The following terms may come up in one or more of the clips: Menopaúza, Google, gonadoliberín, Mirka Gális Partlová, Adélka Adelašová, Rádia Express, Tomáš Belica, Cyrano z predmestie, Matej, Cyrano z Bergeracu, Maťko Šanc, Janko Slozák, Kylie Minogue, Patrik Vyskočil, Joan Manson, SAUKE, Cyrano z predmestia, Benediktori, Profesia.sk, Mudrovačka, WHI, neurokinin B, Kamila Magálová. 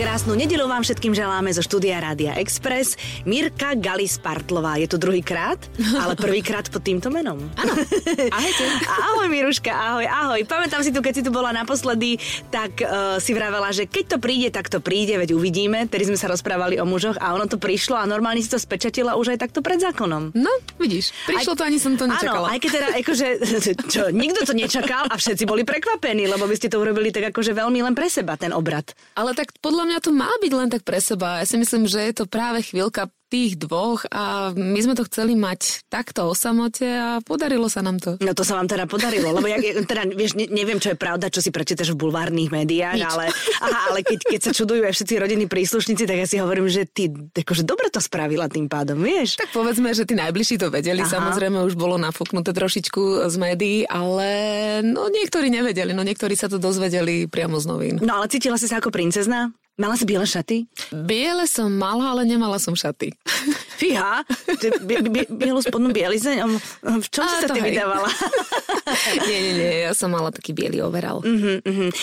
Krásnu nedeľu vám všetkým želáme zo štúdia Rádia Express. Mirka Gális Partlová. Je tu druhýkrát, ale prvýkrát pod týmto menom. Áno. Ahojte. Ahoj Miruška, ahoj, ahoj. Pamätám si tu, keď si tu bola naposledy, tak si vravela, že keď to príde, tak to príde, veď uvidíme. Tedy sme sa rozprávali o mužoch a ono to prišlo a normálne si to spečatila už aj takto pred zákonom. No, vidíš, prišlo to, ani som to nečakala. Áno, aj keď teda, akože, čo, nikto to nečakal a všetci boli prekvapení, lebo by ste to urobili tak akože veľmi len pre seba ten obrat. Ale tak podľa mňa to má byť len tak pre seba. Ja si myslím, že je to práve chvíľka tých dvoch a my sme to chceli mať takto o samote a podarilo sa nám to. No to sa vám teda podarilo, lebo ja teda, vieš, neviem, čo je pravda, čo si prečítaš v bulvárnych médiách, ale keď sa čudujú aj všetci rodinní príslušníci, tak ja si hovorím, že ty akože dobre to spravila tým pádom, vieš. Tak povedzme, že tí najbližší to vedeli, aha. Samozrejme už bolo nafúknuté trošičku z médií, ale no niektorí nevedeli, no niektorí sa to dozvedeli priamo z novín. No ale cítila si sa ako princezna? Mala si biele šaty? Biele som mala, ale nemala som šaty. Fíha, bielú spodnú bielizeň? V čom si sa ty vydávala? Nie, ja som mala taký biely overal.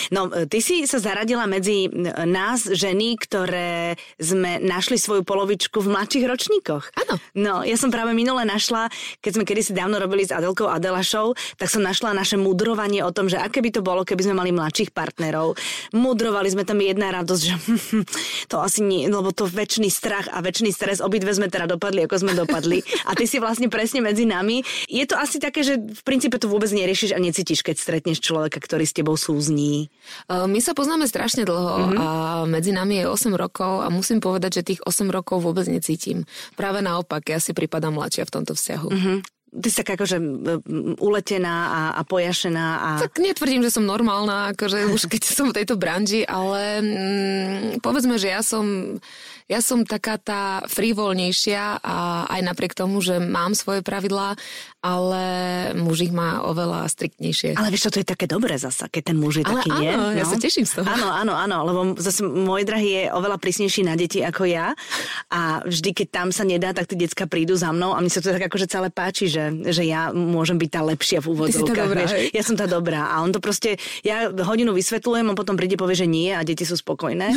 No, ty si sa zaradila medzi nás, ženy, ktoré sme našli svoju polovičku v mladších ročníkoch. Áno. No, ja som práve minule našla, keď sme kedysi dávno robili s Adélkou Adelašou, tak som našla naše mudrovanie o tom, že aké by to bolo, keby sme mali mladších partnerov. Mudrovali sme tam jedna radosť, že to asi nie, lebo to väčší strach a väčší stres, obidve sme teda dopadli, ako sme dopadli. A ty si vlastne presne medzi nami. Je to asi také, že v princípe to vôbec neriešiš a necítiš, keď stretneš človeka, ktorý s tebou súzní. My sa poznáme strašne dlho a medzi nami je 8 rokov a musím povedať, že tých 8 rokov vôbec necítim. Práve naopak, ja si pripadám mladšia v tomto vzťahu. Ty si taká akože uletená a pojašená. Tak netvrdím, že som normálna, akože už keď som v tejto branži, ale povedzme, že ja som taká tá frivoľnejšia a aj napriek tomu, že mám svoje pravidlá, ale muž ich má oveľa striktnejšie. Ale vieš, to je také dobré zasa, keď ten muž je ale taký, áno, nie? Ale áno, ja sa teším z toho. Áno, lebo zase môj drahý je oveľa prísnejší na deti ako ja a vždy, keď tam sa nedá, tak tie decká prídu za mnou a mne sa to tak akože celé páči, že ja môžem byť tá lepšia v úvodzovkách. Ja som tá dobrá. A on to proste, ja hodinu vysvetľujem, on potom príde, povie, že nie a deti sú spokojné.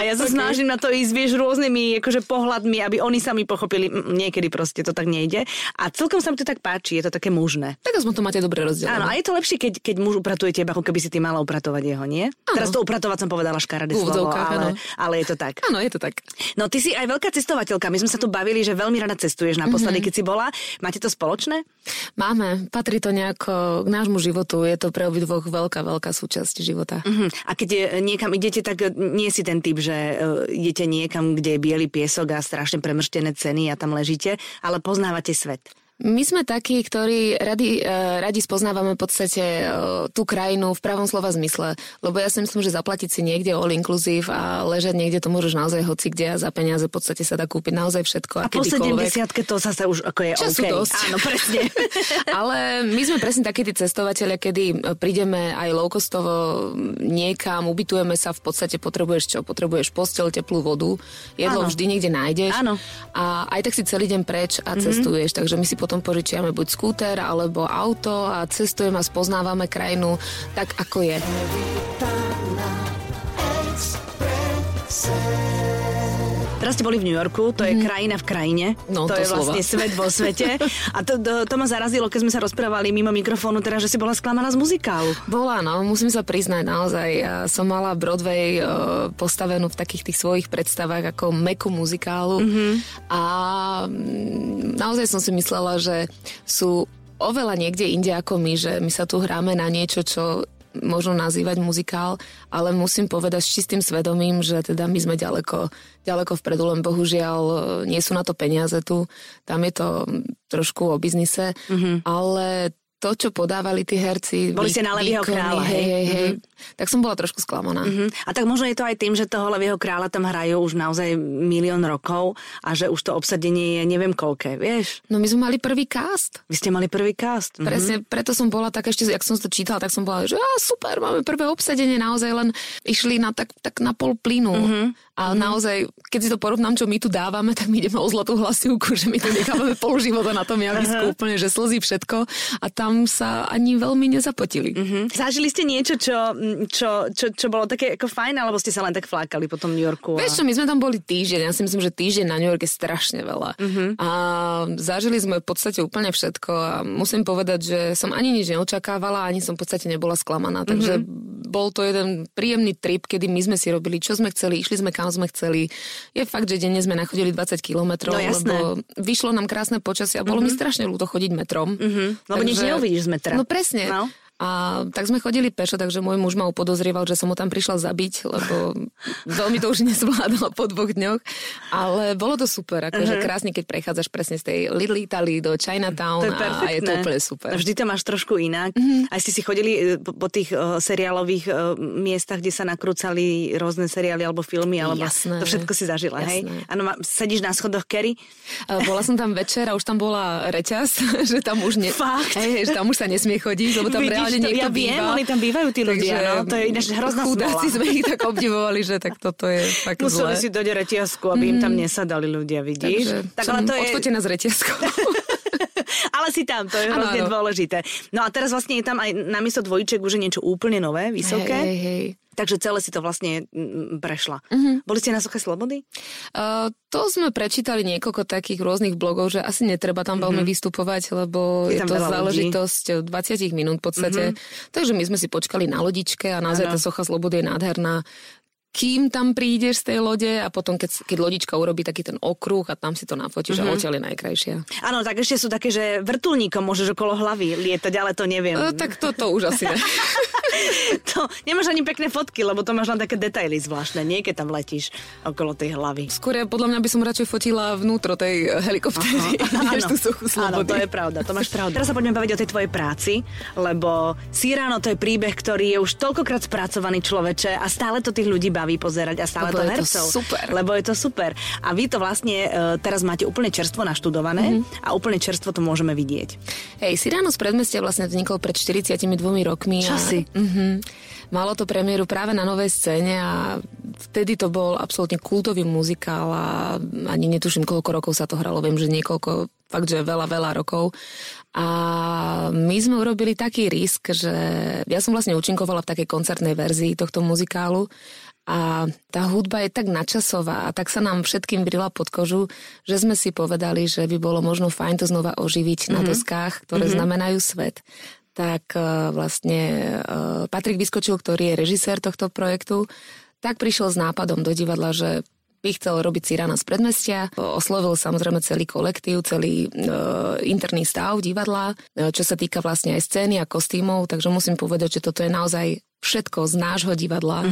A ja sa snažím na to ísť, vieš, rôznymi akože pohľadmi, aby oni sami pochopili, niekedy proste to tak nejde. A celkom sa mi to tak páči, je to také mužné. Tak aspoň to máte dobre rozdelené. Áno, a je to lepšie, keď muž upratuje teba, ako keby si ty mala upratovať jeho, nie? Ano. Teraz to upratovať som povedala škaredé slovo, ale je to tak. Áno, je to tak. No ty si aj veľká cestovateľka. My sme sa tu bavili, že veľmi rada cestuješ naposledy, keď si bola. Máte to spoločné? Máme. Patrí to nejako k nášmu životu. Je to pre obidvoch veľká súčasť života. A keď niekam idete, tak nie si ten typ, že idete niekam, kde je biely piesok a strašne premrštené ceny a tam ležíte, ale poznávate svet. My sme takí, ktorí radi spoznávame v podstate tú krajinu v pravom slova zmysle, lebo ja si myslím, že zaplatiť si niekde all inclusive a ležať niekde, to môžeš naozaj hocikde a za peniaze v podstate sa dá kúpiť naozaj všetko a kedykoľvek. A po 70-ke to sa už ako je času OK. Dosť. Áno, presne. Ale my sme presne takí tí cestovatelia, kedy prídeme aj low-costovo niekam, ubytujeme sa, v podstate potrebuješ čo? Potrebuješ posteľ, teplú vodu, jedlo vždy niekde nájdeš. Áno. A aj tak si celý deň preč a cestuješ, takže my si potom požičiame buď skúter alebo auto a cestujeme a spoznávame krajinu tak, ako je. Teraz ste boli v New Yorku, to je krajina v krajine, no, to je vlastne slova. Svet vo svete a to ma zarazilo, keď sme sa rozprávali mimo mikrofónu, teda, že si bola sklamaná z muzikálu. Bola, no, musím sa priznať naozaj, ja som mala Broadway postavenú v takých tých svojich predstavách ako meku muzikálu a naozaj som si myslela, že sú oveľa niekde inde ako my, že my sa tu hráme na niečo, čo možno nazývať muzikál, ale musím povedať s čistým svedomím, že teda my sme ďaleko vpredu, len bohužiaľ nie sú na to peniaze tu, tam je to trošku o biznise, ale to, čo podávali tí herci, boli ste na Levieho kráľa, hej. Tak som bola trošku sklamaná. A tak možno je to aj tým, že toho Levieho kráľa tam hrajú už naozaj milión rokov a že už to obsadenie je neviem koľké, vieš? No my sme mali prvý cast. Vy ste mali prvý cast. Presne, preto som bola tak ešte, jak som to čítala, tak som bola, že super, máme prvé obsadenie, naozaj len išli na tak na pol plynu. A naozaj, keď si to porovnám, čo my tu dávame, tak my ideme o zlatú hlasivku, že my tu nechávame pol života na tom javisku, úplne že slzí všetko a tam tam sa ani veľmi nezapotili. Mm-hmm. Zažili ste niečo, čo bolo také ako fajn, alebo ste sa len tak flákali po tom New Yorku? Vieš čo, my sme tam boli týždeň. Ja si myslím, že týždeň na New York je strašne veľa. Mm-hmm. A zažili sme v podstate úplne všetko a musím povedať, že som ani nič neočakávala, ani som v podstate nebola sklamaná. Takže bol to jeden príjemný trip, kedy my sme si robili, čo sme chceli, išli sme kam sme chceli. Je fakt, že denne sme nachodili 20 kilometrov, lebo vyšlo nám krásne počasie a bolo mi strašne ľúto chodiť metrom. Lebo nič neuvidíš z metra. No presne. No. A tak sme chodili pešo, takže môj muž ma upodozrieval, že som ho tam prišla zabiť, lebo veľmi to už nezvládala po 2 dňoch. Ale bolo to super, akože krásne, keď prechádzaš presne z tej Little Italy do Chinatown a je to úplne super. Vždy to máš trošku inak. Mm-hmm. A ste si chodili po tých seriálových miestach, kde sa nakrúcali rôzne seriály alebo filmy, alebo jasné, to všetko si zažila, jasné, hej? Áno, sedíš na schodoch Kerry? Bola som tam večer a už tam bola reťaz, že tam už že tam už sa nesmie chodiť, lebo tam ja viem, oni tam bývajú tí ľudia, no, to je ináč hrozná smola. Chudáci sme ich tak obdivovali, že tak toto je fakt zle. Museli si dať reťazku, aby im tam nesadali ľudia, vidíš? Takže som odfotená z reťazkou. Ale si tam, to je hrozne dôležité. No a teraz vlastne je tam aj namiesto dvojček už niečo úplne nové, vysoké. Hej. Takže celé si to vlastne prešla. Boli ste na Soche slobody? To sme prečítali niekoľko takých rôznych blogov, že asi netreba tam veľmi vystupovať, lebo je to záležitosť 20 minút v podstate. Takže my sme si počkali na lodičke a naozaj tá Socha slobody je nádherná. Kým tam prídeš z tej lode a potom, keď lodička urobí taký ten okruh a tam si to nafotíš a odtiaľ je najkrajšia. Áno, tak ešte sú také, že vrtuľníkom môžeš okolo hlavy lietať, ale to neviem. Tak to už asi ne. To nemáš ani pekné fotky, lebo to máš len také detaily zvláštne, nie? Keď tam letíš okolo tej hlavy. Skôr podľa mňa by som radšej fotila vnútro tej helikoptéry. Áno, to je pravda, to máš pravda. Teraz sa poďme baviť o tej tvojej práci, lebo Cyrano to je príbeh, ktorý je už toľkokrát spracovaný, človeče, a stále to tých ľudí baví pozerať a stále to hercov. Lebo je to super. A vy to vlastne teraz máte úplne čerstvo naštudované a úplne čerstvo to môžeme vidieť. Hej, Cyrano z predmestia vlastne vznikol pred 42 rokmi. Malo to premiéru práve na Novej scéne a vtedy to bol absolútne kultový muzikál a ani netuším, koľko rokov sa to hralo, viem, že niekoľko, fakt, že veľa rokov. A my sme urobili taký risk, že ja som vlastne účinkovala v takej koncertnej verzii tohto muzikálu a tá hudba je tak nadčasová a tak sa nám všetkým brila pod kožu, že sme si povedali, že by bolo možno fajn to znova oživiť na doskách, ktoré znamenajú svet. Tak vlastne Patrik Vyskočil, ktorý je režisér tohto projektu, tak prišiel s nápadom do divadla, že by chcel robiť Cyrana z predmestia. Oslovil samozrejme celý kolektív, celý interný stav divadla, čo sa týka vlastne aj scény a kostýmov, takže musím povedať, že toto je naozaj všetko z nášho divadla,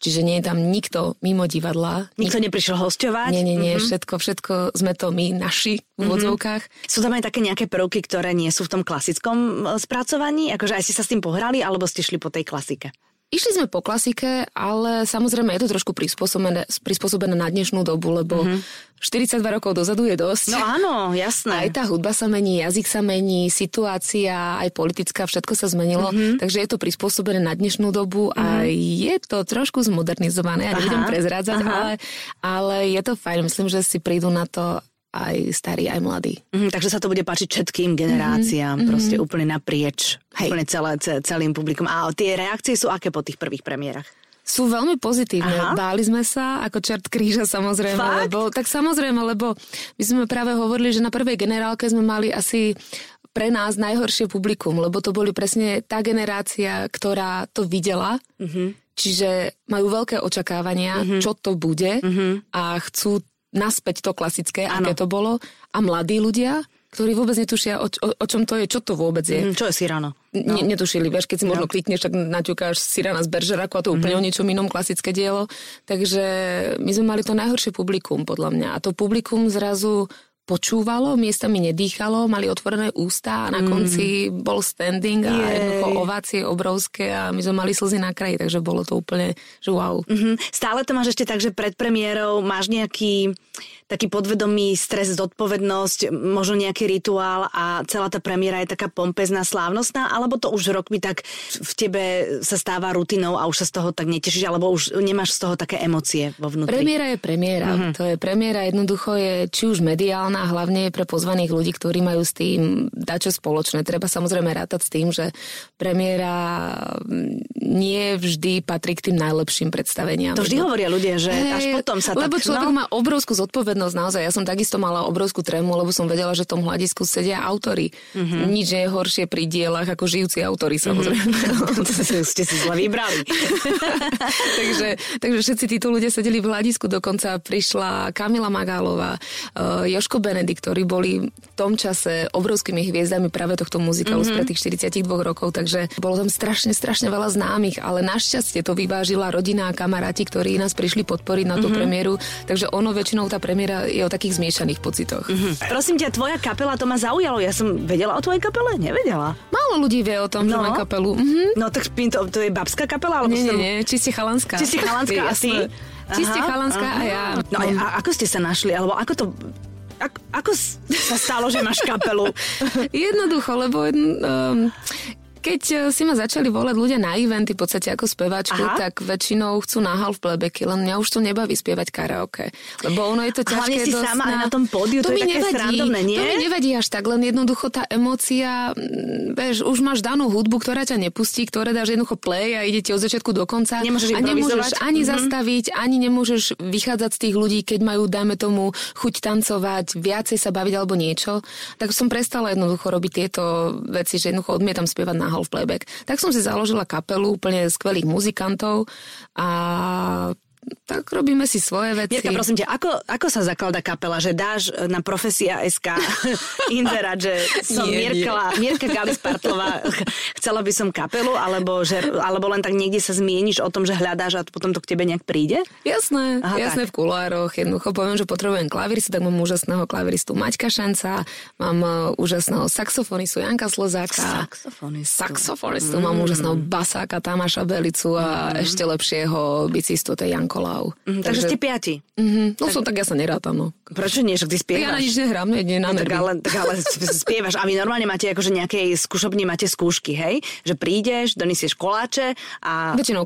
čiže nie je tam nikto mimo divadla. Nikto neprišiel hosťovať? Nie, všetko sme to my, naši v úvodzovkách. Sú tam aj také nejaké prvky, ktoré nie sú v tom klasickom spracovaní? Akože aj ste sa s tým pohrali, alebo ste šli po tej klasike? Išli sme po klasike, ale samozrejme je to trošku prispôsobené na dnešnú dobu, lebo 42 rokov dozadu je dosť. No áno, jasné. Aj tá hudba sa mení, jazyk sa mení, situácia, aj politická, všetko sa zmenilo. Takže je to prispôsobené na dnešnú dobu a je to trošku zmodernizované. Ja nebudem prezrádzať, ale je to fajn. Myslím, že si prídu na to aj starí, aj mladí. Takže sa to bude páčiť všetkým generáciám, proste úplne naprieč, úplne celým publikom. A tie reakcie sú aké po tých prvých premiérach? Sú veľmi pozitívne. Báli sme sa, ako čert kríža samozrejme. Lebo my sme práve hovorili, že na prvej generálke sme mali asi pre nás najhoršie publikum, lebo to boli presne tá generácia, ktorá to videla, čiže majú veľké očakávania, čo to bude a chcú naspäť to klasické, aké to bolo. A mladí ľudia, ktorí vôbec netušia, o čom to je, čo to vôbec je. Čo je Cyrano? Netušili, vieš, keď si možno klikneš, tak naťukáš Cyrana z Bergeracu a to úplne o niečom inom klasické dielo. Takže my sme mali to najhoršie publikum, podľa mňa. A to publikum zrazu počúvalo, miestami nedýchalo, mali otvorené ústa a na konci bol standing a jednoducho ovácie obrovské a my sme mali slzy na kraji, takže bolo to úplne, že wow. Stále to máš ešte tak, že pred premiérou máš nejaký taký podvedomý stres, zodpovednosť, možno nejaký rituál a celá tá premiéra je taká pompezná, slávnostná, alebo to už rokmi tak v tebe sa stáva rutinou a už sa z toho tak netešíš, alebo už nemáš z toho také emócie vo vnútri? Premiéra je premiéra. To je premiéra, jednoducho je či už mediálna, špeciálna a hlavne je pre pozvaných ľudí, ktorí majú s tým dačo spoločné. Treba samozrejme rátať s tým, že premiéra nie vždy patrí k tým najlepším predstaveniam. To vždy hovoria ľudia, že až potom sa tak... Lebo človek má obrovskú zodpovednosť naozaj. Ja som takisto mala obrovskú trému, lebo som vedela, že v tom hľadisku sedia autori. Mm-hmm. Nič nie je horšie pri dielach ako žijúci autori, samozrejme. Mm-hmm. Ste si zle vybrali. takže všetci títo ľudia sedeli v hľadisku, dokonca prišla Kamila Magálová, Jožko Benediktori, boli v tom čase obrovskými hviezdami práve tohto muzikálu spred tých 42 rokov, takže bolo tam strašne veľa známych, ale našťastie to vyvážila rodina a kamaráti, ktorí nás prišli podporiť na tú premiéru, takže ono väčšinou tá premiéra je o takých zmiešaných pocitoch. Prosím ťa, tvoja kapela, to ma zaujalo, ja som vedela o tvojej kapele? Nevedela. Málo ľudí vie o tom, že má kapelu. No tak to je babská kapela? Alebo nie, čiste chalanská. Čiste chalanská a ty? Čiste chalanská a ja. No a ako ste sa našli? Alebo ako to... Ako sa stalo, že máš kapelu? Jednoducho, lebo... Keď si ma začali volať ľudia na eventy, v podstate ako speváčku, tak väčšinou chcú nahal v plebeky, len mňa už to nebaví spievať karaoke. Lebo ono je to ťažké. Hlavne si sama aj na tom pódiu, to je také srandomné, nie? To mi nevadí až tak, len jednoducho tá emócia, vieš, už máš danú hudbu, ktorá ťa nepustí, ktoré dáš jednoducho play a idete od začiatku do konca. Nemôžeš improvizovať. A nemôžeš ani zastaviť, ani nemôžeš vychádzať z tých ľudí, keď majú, dajme tomu, chuť tancovať, viacej sa baviť alebo niečo. Tak som prestala jednoducho robiť tieto veci, že jednoducho odmietam spievať na half playback. Tak som si založila kapelu úplne skvelých muzikantov a tak robíme si svoje veci. Mirka, prosím ťa, ako sa zakladá kapela? Že dáš na Profesia.sk inzerát, že som Mirka Gális Partlová, chcela by som kapelu, alebo len tak niekde sa zmieniš o tom, že hľadáš a potom to k tebe nejak príde? Jasné, v kuloároch. Jednoducho poviem, že potrebujem klaviristu, tak mám úžasného klaviristu Maťka Šanca, mám úžasného saxofonistu Janka Slozáka. Saxofonistu. Mám úžasného basáka Tomáša Belicu a ešte lepšieho bicistu, to je Janko. Takže ste piati. No tak... som tak, ja sa nerátam. No. Prečo nie, že ty spievaš? Ja na nič nehrám, nie na nervy. Tak ale spievaš. A vy normálne máte akože nejaké skúšobne, máte skúšky, hej? Že prídeš, donesieš koláče a... Väčšinou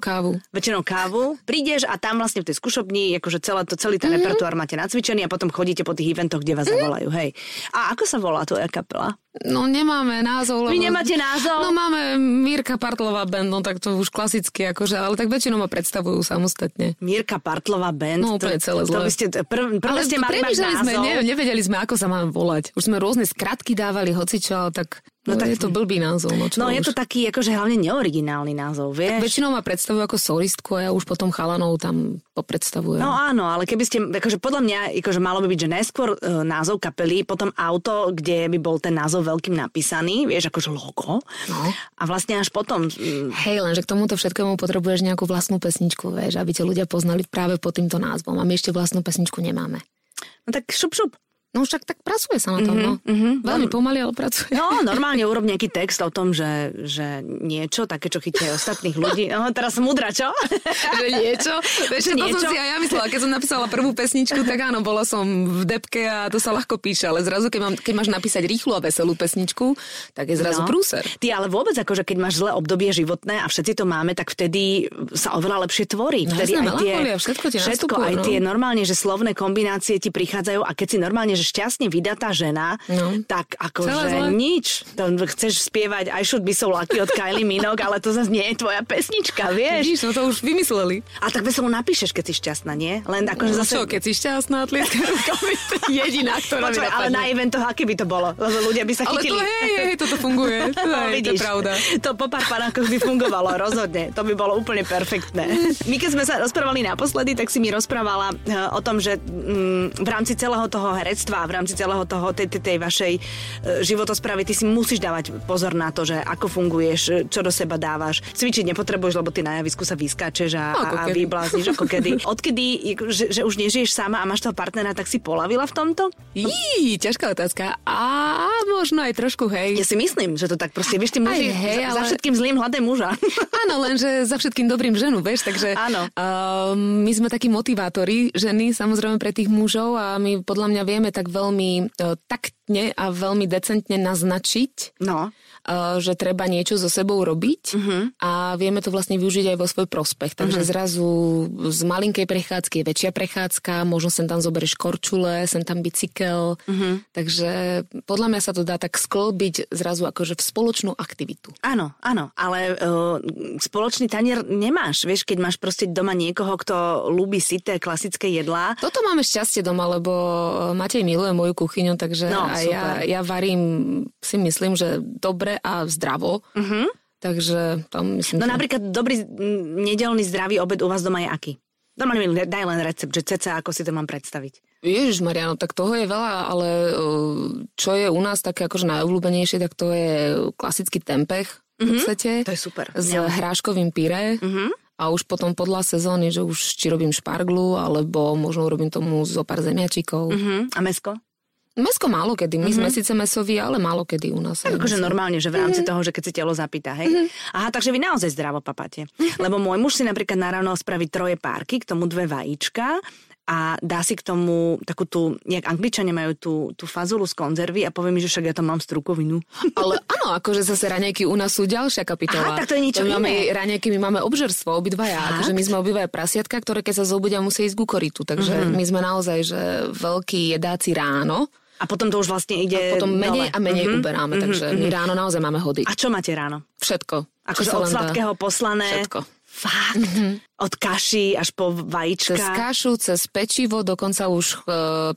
kávu. Prídeš a tam vlastne v tej skúšobni, akože celý ten repertoár máte nacvičený a potom chodíte po tých eventoch, kde vás zavolajú, hej. A ako sa volá tvoja kapela? No nemáme názov. Vy nemáte názov? No máme Mirka Partlová band, no tak to už klasicky akože, ale tak väčšinou ma predstavujú samostatne. Mirka Partlová band? No úplne celé zle. To by ste prvé ste mali mať názov. Sme, nevedeli sme, ako sa máme volať. Už sme rôzne skratky dávali, hocičo, tak... No tak je to blbý názov. No je to taký, akože hlavne neoriginálny názov, vieš? Tak väčšinou ma predstavujú ako solistku a ja už potom chalanov tam popredstavujem. No áno, ale keby ste, akože podľa mňa, akože malo by byť, že najskôr názov kapely, potom auto, kde by bol ten názov veľkým napísaný, vieš, akože logo. No. A vlastne až potom... Hej, lenže k tomuto všetkému potrebuješ nejakú vlastnú pesničku, vieš, aby ťa ľudia poznali práve pod týmto názvom. A my ešte vlastnú pesničku nemáme. No tak šup. No však tak pracuje sa na tom, Veľmi pomaly, ale pracuje. No, normálne urob nejaký text o tom, že niečo, také, čo chytia ostatných ľudí. No, teraz som múdra, čo? Že niečo? Vieš, to som si aj ja myslela. Keď som napísala prvú pesničku, tak áno, bola som v depke a to sa ľahko píše, ale zrazu, keď máš napísať rýchlu a veselú pesničku, tak je zrazu prúser. Ty ale vôbec, akože keď máš zlé obdobie životné a všetci to máme, tak vtedy sa oveľa lepšie tvorí. No, vtedy aj tie normálne, že slovné kombinácie ti prichádzajú a keď si normálne že šťastne vydatá žena, tak akože nič. Chceš spievať I Should Be So Lucky od Kylie Minogue, ale to zase nie je tvoja pesnička, vieš? Vidíš, no to už vymysleli. A tak veselú napíšeš, keď si šťastná, nie? Len akože zase... Čo, keď si šťastná, tlieska rukami, jediná, ktorá mi napadne. Ale na eventoch, aké by to bolo? Lebo ľudia by sa chytili. Ale to hej, toto funguje. To je pravda. To po pár panákoch by fungovalo, rozhodne. To by bolo úplne perfektné. My keď sme sa rozprávali naposledy, tak si mi rozprávala o tom, že v rámci celého toho herectva a v rámci celého toho, tej vašej životosprávy, ty si musíš dávať pozor na to, že ako funguješ, čo do seba dávaš. Cvičiť nepotrebuješ, lebo ty na javisku sa vyskáčeš a vyblázniš ako kedy. Odkedy, že už nežiješ sama a máš toho partnera, tak si polavila v tomto? Ťažká otázka. A možno aj trošku, hej. Ja si myslím, že to tak proste, vieš, ty muži za všetkým zlým hľadaj muža. Áno, lenže za všetkým dobrým ženu, vieš, takže my sme takí motivátori ženy, samozrejme pre tých mužov a my podľa mňa vieme tak veľmi taktne a veľmi decentne naznačiť, že treba niečo so sebou robiť a vieme to vlastne využiť aj vo svoj prospech. Takže zrazu z malinkej prechádzky je väčšia prechádzka, možno sem tam zoberieš korčule, sem tam bicykel. Takže podľa mňa sa to dá tak sklbiť zrazu akože v spoločnú aktivitu. Áno, áno, ale spoločný tanier nemáš, vieš, keď máš proste doma niekoho, kto ľúbi sité klasické jedlá. Toto máme šťastie doma, lebo Matej miluje moju kuchyňu, takže ja varím, si myslím, že dobre a zdravo. Takže tam myslím... No napríklad dobrý nedeľný zdravý obed u vás doma je aký? Normálne mi daj len recept, že cca ako si to mám predstaviť. Ježiš Mariano, tak toho je veľa, ale čo je u nás také akože najobľúbenejšie, tak to je klasický tempeh v podstate. To je super. S hráškovým pyré. A už potom podľa sezóny, že už či robím šparglu, alebo možno robím tomu zo pár zemiačikov. A mäsko? Mäsko málo kedy. My sme síce mäsoví, ale málo kedy u nás. Takže normálne, že v rámci toho, že keď si telo zapýta, hej? Aha, takže vy naozaj zdravo papáte. Lebo môj muž si napríklad na ráno spraví 3 párky, k tomu 2 vajíčka a dá si k tomu takú tú, jak Angličania majú tú fazulu z konzervy a povie mi, že však ja tam mám strukovinu. Ale áno, akože zase raňajky u nás sú ďalšia kapitola. Aha, tak to je niečo iné. Raňajky my máme obžerstvo, obidvaja. Takže my sme obidvaja prasiatka, ktoré keď sa zobudia, musia ísť k koritu. Takže my sme naozaj že veľkí jedáci ráno. A potom to už vlastne ide... A potom menej dole. A menej uberáme, takže my ráno naozaj máme hody. A čo máte ráno? Všetko. Akože od sladkého poslané? Všetko. Fakt? Od kaši až po vajíčka? Cez kašu, cez pečivo, dokonca už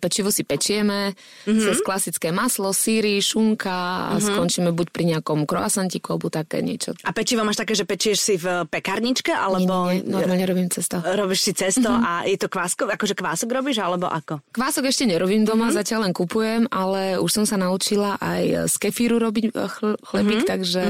pečivo si pečieme, cez klasické maslo, síry, šunka a skončíme buď pri nejakom croissantiku alebo také niečo. A pečivo máš také, že pečieš si v pekárničke? Alebo... Nie, normálne robím cesto. Robíš si cesto a je to kvásko? Akože kvások robíš alebo ako? Kvások ešte nerobím doma, zatiaľ len kupujem, ale už som sa naučila aj z kefíru robiť chlebík, takže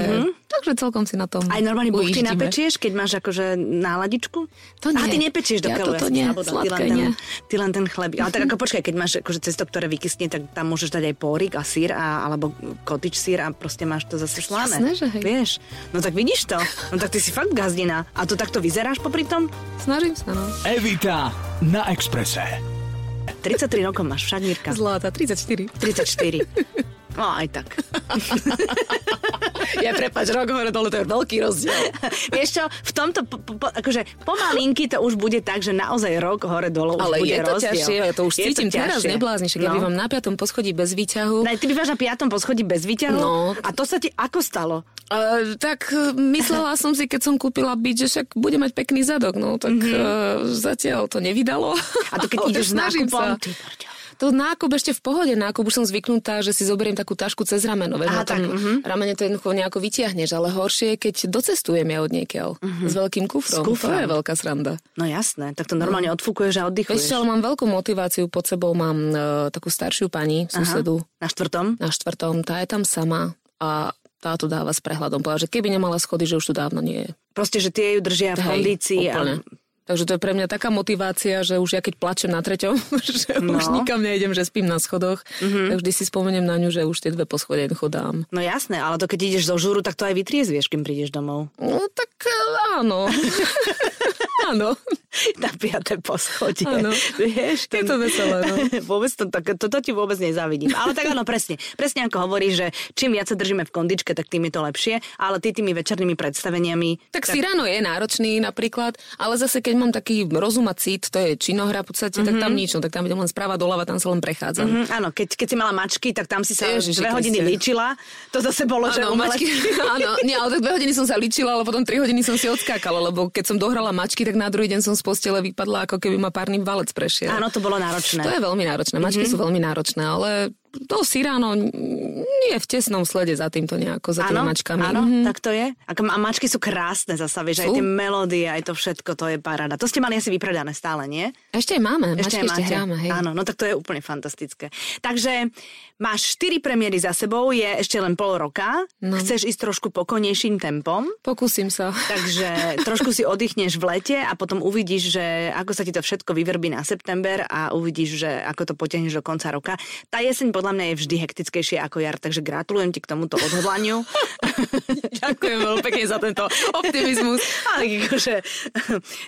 celkom si na tom. Aj normálne buchty napečieš, keď máš akože náladičku? To nie. A ty nepečíš do keľu. Ja toto nie, sladké nie. Ty len ten chlebík. Ale tak ako počkaj, keď máš akože cesto, ktoré vykysne, tak tam môžeš dať aj pórik a sír alebo cottage sír a proste máš to zase slané. Jasné, že hej. Vieš? No tak vidíš to. No tak ty si fakt gazdina. A to takto vyzeráš popri tom? Snažím sa, no. Evita na Expresse. 33 rokov máš však, Mirka. Zlata, 34. 34. No, aj tak. Ja prepáč, rok hore dole, to je veľký rozdiel. Vieš čo, v tomto, akože pomalinky to už bude tak, že naozaj rok hore dole už ale bude rozdiel. Ale je to rozdiel. Ťažšie, ja to už je cítim to teraz, neblázni, že keby vám na 5. poschodí bez výťahu. Ty bývaš na 5. poschodí bez výťahu? No. A to sa ti ako stalo? Tak myslela som si, keď som kúpila byt, že však bude mať pekný zadok, no tak zatiaľ to nevydalo. A to keď ideš s nákupom, to nákup ešte v pohode, nákup už som zvyknutá, že si zoberiem takú tašku cez rameno. Aha, tak. Ramene to jednoducho nejako vytiahneš, ale horšie je, keď docestujem ja od niekiaľ s veľkým kufrom. To je veľká sranda. No jasné, tak to normálne odfúkuješ a oddychuješ. Ešte, ale mám veľkú motiváciu, pod sebou mám takú staršiu pani, susedu. Na 4? Na 4, tá je tam sama a tá to dáva s prehľadom. Povedala, že keby nemala schody, že už tu dávno nie je. Proste, že tie ju držia v kondícii. Takže to je pre mňa taká motivácia, že už ja keď plačem na 3, že už nikam nejdem, že spím na schodoch, tak vždy si spomeniem na ňu, že už tie 2 poschodia chodám. No jasné, ale to keď ideš zo žúru, tak to aj vytriezvieš, kým prídeš domov. No tak áno. Áno. Na 5. poschodie. Áno. Vieš, je to veselé, no. Vôbec to ti vôbec nezávidím. Ale tak áno, presne. Presne ako hovoríš, že čím viac sa držíme v kondičke, tak tým je to lepšie, ale tými večernými predstaveniami. Tak Cyrano je náročný napríklad, ale zase keď mám taký rozum a cít, to je činohra v podstate, tak tam nič, tak tam idem len správa doľava, tam sa len prechádzam. Áno, keď si mala mačky, tak tam si sa 2 hodiny líčila. To zase bolo, že mačky. Áno, nie, ale tak 2 hodiny som sa líčila, ale potom 3 hodiny som si odskákala, lebo keď som dohrala mačky, tak na druhý deň som z postele vypadla, ako keby ma párny valec prešiel. Áno, to bolo náročné. To je veľmi náročné. Mačky sú veľmi náročné, ale to Cyrano nie je v tesnom slede za týmto nejako, za tými mačkami. Áno, tak to je. A mačky sú krásne zasa, vieš, aj tie melódie, aj to všetko, to je paráda. To ste mali asi vypredané stále, nie? Ešte aj máme, mačky ešte hráme, hej. Áno, no tak to je úplne fantastické. Takže máš 4 premiéry za sebou, je ešte len pol roka, chceš ísť trošku pokojnejším tempom. Pokúsim sa. Takže trošku si oddychneš v lete a potom uvidíš, že ako sa ti to všetko vyverbí na september a uvidíš, že ako to potiahneš do konca roka. Tá jeseň podľa mňa je vždy hektickejšie ako jar, takže gratulujem ti k tomuto odhodlaniu. Ďakujem veľmi pekne za tento optimizmus. Ale akože,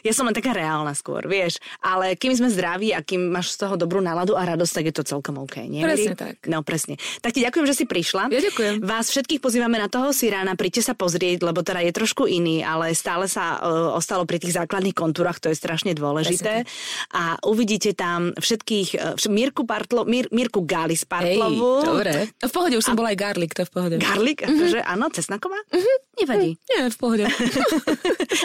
ja som len taká reálna skôr, vieš. Ale kým sme zdraví a kým máš z toho dobrú náladu a radosť, tak je to celkom OK. Nie? Presne tak. No, presne. Tak ti ďakujem, že si prišla. Ja ďakujem. Vás všetkých pozývame na toho Cyrana, príďte sa pozrieť, lebo teda je trošku iný, ale stále sa ostalo pri tých základných kontúrach, to je strašne dôležité. Presne. A uvidíte tam všetkých, Mirku Gális Partlovú. Hej, dobre. V pohode, už som bola aj garlic, to je v pohode. Garlic? Akože, áno, cesnaková? Nevadí. Nie, v pohode.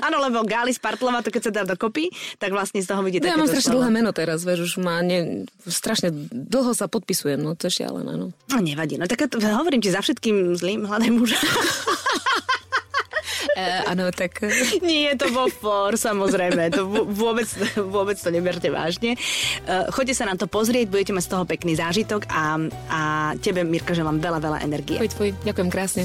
Áno, lebo Gális Partlová, to keď sa dá dokopy, tak vlastne z toho vidíte. Ja mám strašne dlhé meno teraz, vieš, už má strašne dlho sa podpisujem, no to je šialené, no. No nevadí, no tak hovorím ti za všetkým zlým, hľadaj muža. Áno, tak... Nie, to bol for, samozrejme. To vôbec to neberte vážne. Choďte sa na to pozrieť, budete mať z toho pekný zážitok a tebe, Mirka, želám veľa energie. Ďakujem krásne.